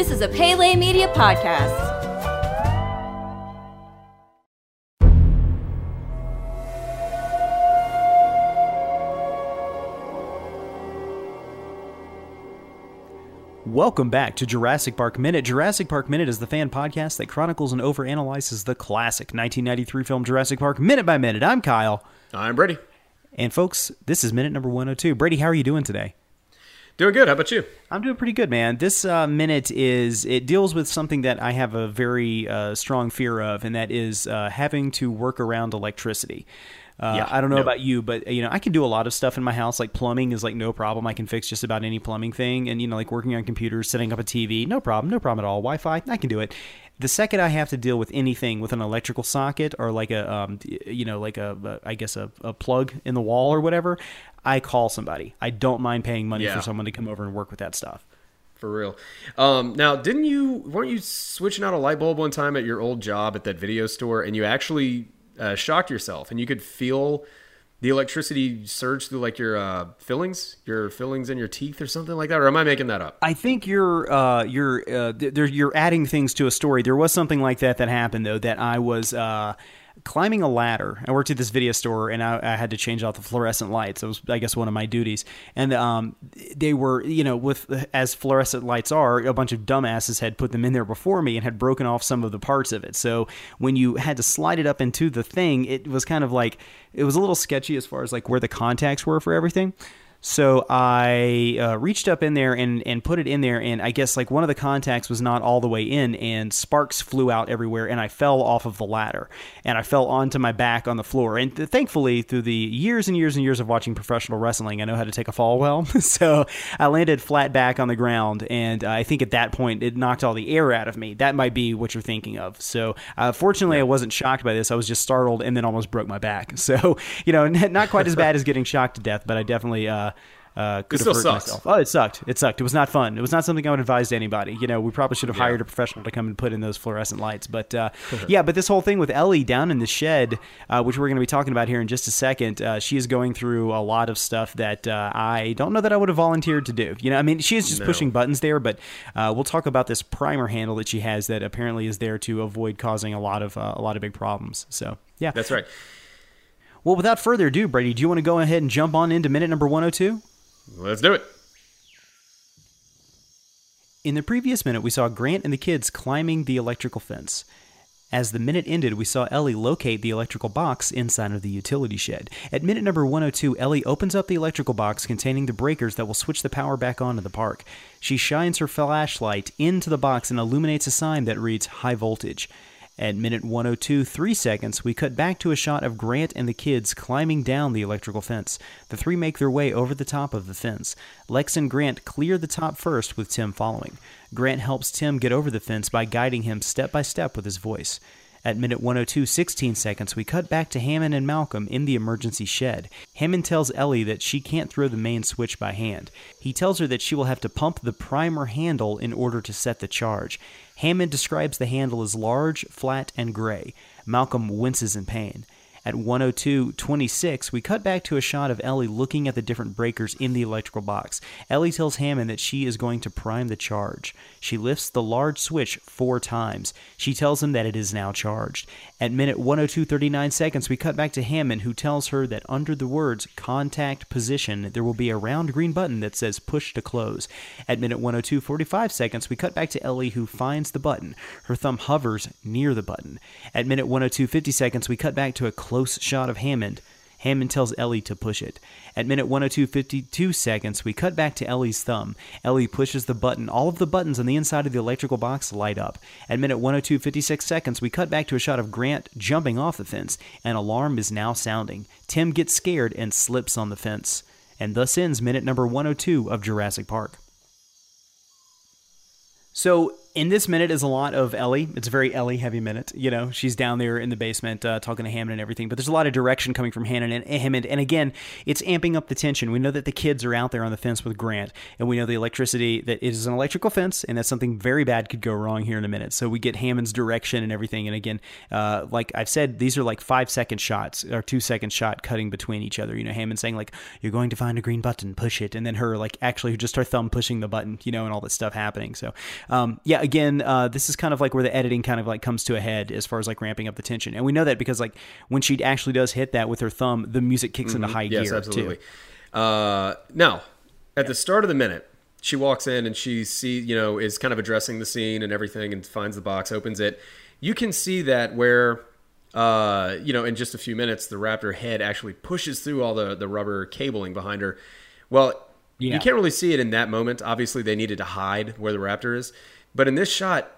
This is a Pele Media podcast. Welcome back to Jurassic Park Minute. Jurassic Park Minute is the fan podcast that chronicles and overanalyzes the classic 1993 film Jurassic Park minute by minute. I'm Kyle. I'm Brady. And folks, this is minute number 102. Brady, how are you doing today? Doing good. How about you? I'm doing pretty good, man. This minute deals with something that I have a very strong fear of, and that is having to work around electricity. I don't know about you, but I can do a lot of stuff in my house. Like plumbing is like no problem. I can fix just about any plumbing thing. And like working on computers, setting up a TV, no problem at all. Wi-Fi, I can do it. The second I have to deal with anything with an electrical socket or like a, I guess a plug in the wall or whatever, I call somebody. I don't mind paying money for someone to come over and work with that stuff. For real. Now, weren't you switching out a light bulb one time at your old job at that video store, and you actually shocked yourself, and you could feel the electricity surge through like your fillings in your teeth or something like that? Or am I making that up? I think you're adding things to a story. There was something like that happened, though, that I was climbing a ladder. I worked at this video store, and I had to change out the fluorescent lights. It was, I guess, one of my duties. And they were, as fluorescent lights are, a bunch of dumbasses had put them in there before me and had broken off some of the parts of it. So when you had to slide it up into the thing, it was kind of like, it was a little sketchy as far as like where the contacts were for everything. So I reached up in there and put it in there, and I guess like one of the contacts was not all the way in, and sparks flew out everywhere, and I fell off of the ladder, and I fell onto my back on the floor. And thankfully, through the years and years and years of watching professional wrestling, I know how to take a fall well. So I landed flat back on the ground, and I think at that point, it knocked all the air out of me. That might be what you're thinking of. So fortunately, I wasn't shocked by this. I was just startled and then almost broke my back. So, not quite as bad as getting shocked to death, but I definitely... could it have still hurt sucks. Myself. Oh, it sucked. It was not fun. It was not something I would advise to anybody. We probably should have hired a professional to come and put in those fluorescent lights. But but this whole thing with Ellie down in the shed, which we're going to be talking about here in just a second, she is going through a lot of stuff that I don't know that I would have volunteered to do. She is just pushing buttons there, but we'll talk about this primer handle that she has that apparently is there to avoid causing a lot of big problems. So yeah, that's right. Well, without further ado, Brady, do you want to go ahead and jump on into minute number 102? Let's do it. In the previous minute, we saw Grant and the kids climbing the electrical fence. As the minute ended, we saw Ellie locate the electrical box inside of the utility shed. At minute number 102, Ellie opens up the electrical box containing the breakers that will switch the power back on in the park. She shines her flashlight into the box and illuminates a sign that reads high voltage. At minute 102, 3 seconds, we cut back to a shot of Grant and the kids climbing down the electrical fence. The three make their way over the top of the fence. Lex and Grant clear the top first, with Tim following. Grant helps Tim get over the fence by guiding him step by step with his voice. At minute 102, 16 seconds, we cut back to Hammond and Malcolm in the emergency shed. Hammond tells Ellie that she can't throw the main switch by hand. He tells her that she will have to pump the primer handle in order to set the charge. Hammond describes the handle as large, flat, and gray. Malcolm winces in pain. At 102:26, we cut back to a shot of Ellie looking at the different breakers in the electrical box. Ellie tells Hammond that she is going to prime the charge. She lifts the large switch 4 times. She tells him that it is now charged. At minute 102:39 seconds, we cut back to Hammond, who tells her that under the words contact position, there will be a round green button that says push to close. At minute 102:45 seconds, we cut back to Ellie, who finds the button. Her thumb hovers near the button. At minute 102:50 seconds, we cut back to a close shot of Hammond. Hammond tells Ellie to push it. At minute 102:52 seconds, we cut back to Ellie's thumb. Ellie pushes the button. All of the buttons on the inside of the electrical box light up. At minute 102:56 seconds, we cut back to a shot of Grant jumping off the fence. An alarm is now sounding. Tim gets scared and slips on the fence. And thus ends minute number 102 of Jurassic Park. So In this minute is a lot of Ellie. It's a very Ellie-heavy minute. You know, she's down there in the basement talking to Hammond and everything. But there's a lot of direction coming from Hammond. And again, it's amping up the tension. We know that the kids are out there on the fence with Grant. And we know the electricity, that it is an electrical fence. And that something very bad could go wrong here in a minute. So we get Hammond's direction and everything. And again, like I've said, these are like 5-second shots or 2-second shot cutting between each other. You know, Hammond saying like, you're going to find a green button, push it. And then her like actually just her thumb pushing the button, you know, and all that stuff happening. So yeah. Again, this is kind of like where the editing kind of like comes to a head as far as like ramping up the tension. And we know that because like when she actually does hit that with her thumb, the music kicks into high gear. Yes, absolutely. Too. Now, at the start of the minute, she walks in and she is kind of addressing the scene and everything and finds the box, opens it. You can see that where, in just a few minutes, the raptor head actually pushes through all the rubber cabling behind her. Well, yeah. You can't really see it in that moment. Obviously, they needed to hide where the raptor is. But in this shot,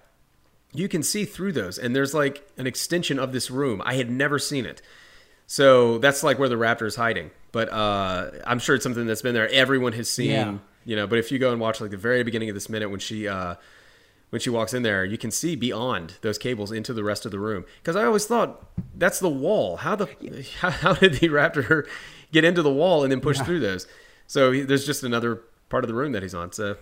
you can see through those. And there's like an extension of this room. I had never seen it. So that's like where the raptor is hiding. But I'm sure it's something that's been there. Everyone has seen, but if you go and watch like the very beginning of this minute when she walks in there, you can see beyond those cables into the rest of the room. Because I always thought that's the wall. How did the raptor get into the wall and then push through those? So there's just another part of the room that he's on. So...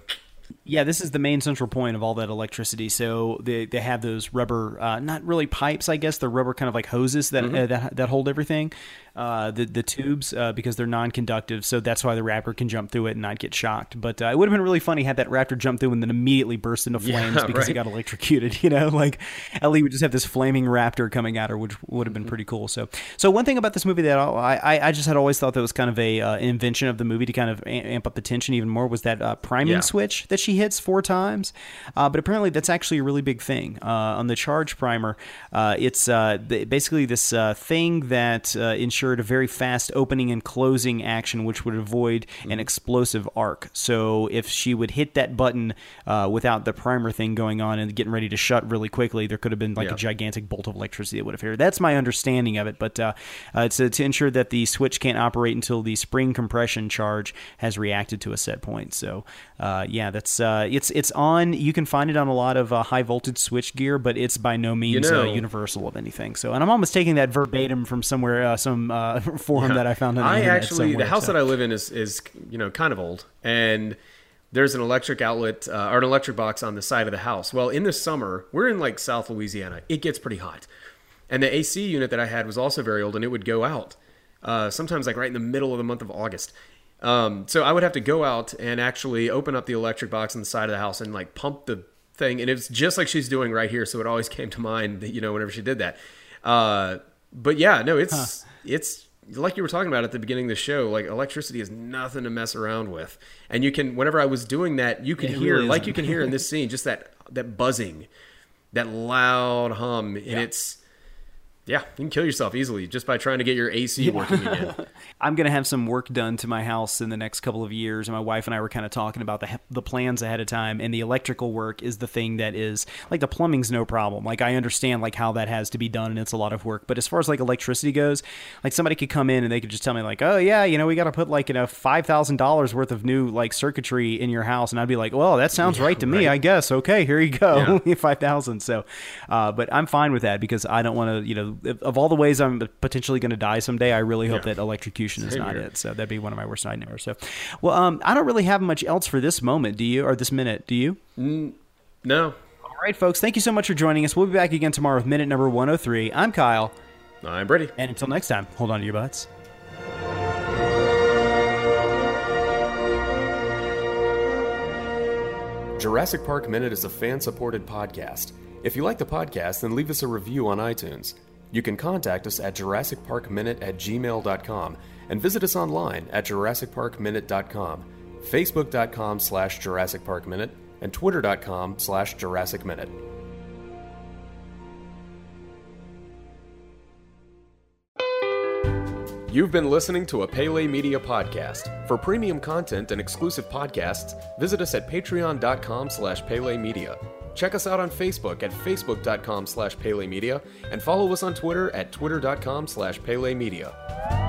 yeah, this is the main central point of all that electricity. So they have those rubber, not really pipes, I guess. They're rubber kind of like hoses that hold everything, the tubes, because they're non-conductive. So that's why the raptor can jump through it and not get shocked. But it would have been really funny had that raptor jumped through and then immediately burst into flames because he got electrocuted. You know, like Ellie would just have this flaming raptor coming at her, which would have been pretty cool. So one thing about this movie that I just had always thought that was kind of an invention of the movie to kind of amp up the tension even more was that priming switch that she hits 4 times, but apparently that's actually a really big thing on the charge primer. It's basically this thing that ensured a very fast opening and closing action, which would avoid an explosive arc. So if she would hit that button without the primer thing going on and getting ready to shut really quickly, there could have been like a gigantic bolt of electricity that would have hit her. That's my understanding of it, but it's to ensure that the switch can't operate until the spring compression charge has reacted to a set point. So that's it's on. You can find it on a lot of high voltage switch gear, but it's by no means universal of anything. So, and I'm almost taking that verbatim from somewhere, some forum that I found on the internet. The house that I live in is kind of old, and there's an electric outlet or an electric box on the side of the house. Well, in the summer, we're in like South Louisiana. It gets pretty hot, and the AC unit that I had was also very old, and it would go out sometimes like right in the middle of the month of August. So I would have to go out and actually open up the electric box on the side of the house and like pump the thing. And it's just like she's doing right here. So it always came to mind that, whenever she did that. It's like you were talking about at the beginning of the show, like electricity is nothing to mess around with. And you can, whenever I was doing that, you can hear, really like you can hear in this scene, just that buzzing, that loud hum. And it's, you can kill yourself easily just by trying to get your AC working again. I'm going to have some work done to my house in the next couple of years. And my wife and I were kind of talking about the plans ahead of time. And the electrical work is the thing that is like the plumbing's no problem. Like I understand like how that has to be done and it's a lot of work. But as far as like electricity goes, like somebody could come in and they could just tell me like, oh yeah, we got to put like $5,000 worth of new like circuitry in your house. And I'd be like, well, that sounds right to me, I guess. Okay, here you go. Yeah. 5,000. So, but I'm fine with that because I don't want to, of all the ways I'm potentially going to die someday, I really hope that electrocution is not it. So that'd be one of my worst nightmares. So, well, I don't really have much else for this moment. Do you, or this minute? Do you? No. All right, folks. Thank you so much for joining us. We'll be back again tomorrow with minute number 103. I'm Kyle. I'm Brady. And until next time, hold on to your butts. Jurassic Park Minute is a fan-supported podcast. If you like the podcast, then leave us a review on iTunes. You can contact us at JurassicParkMinute@gmail.com and visit us online at JurassicParkMinute.com, Facebook.com/JurassicParkMinute, and Twitter.com/JurassicMinute. You've been listening to a Pele Media podcast. For premium content and exclusive podcasts, visit us at Patreon.com/Pele Media. Check us out on Facebook at Facebook.com/Pele Media and follow us on Twitter at Twitter.com/Pele Media.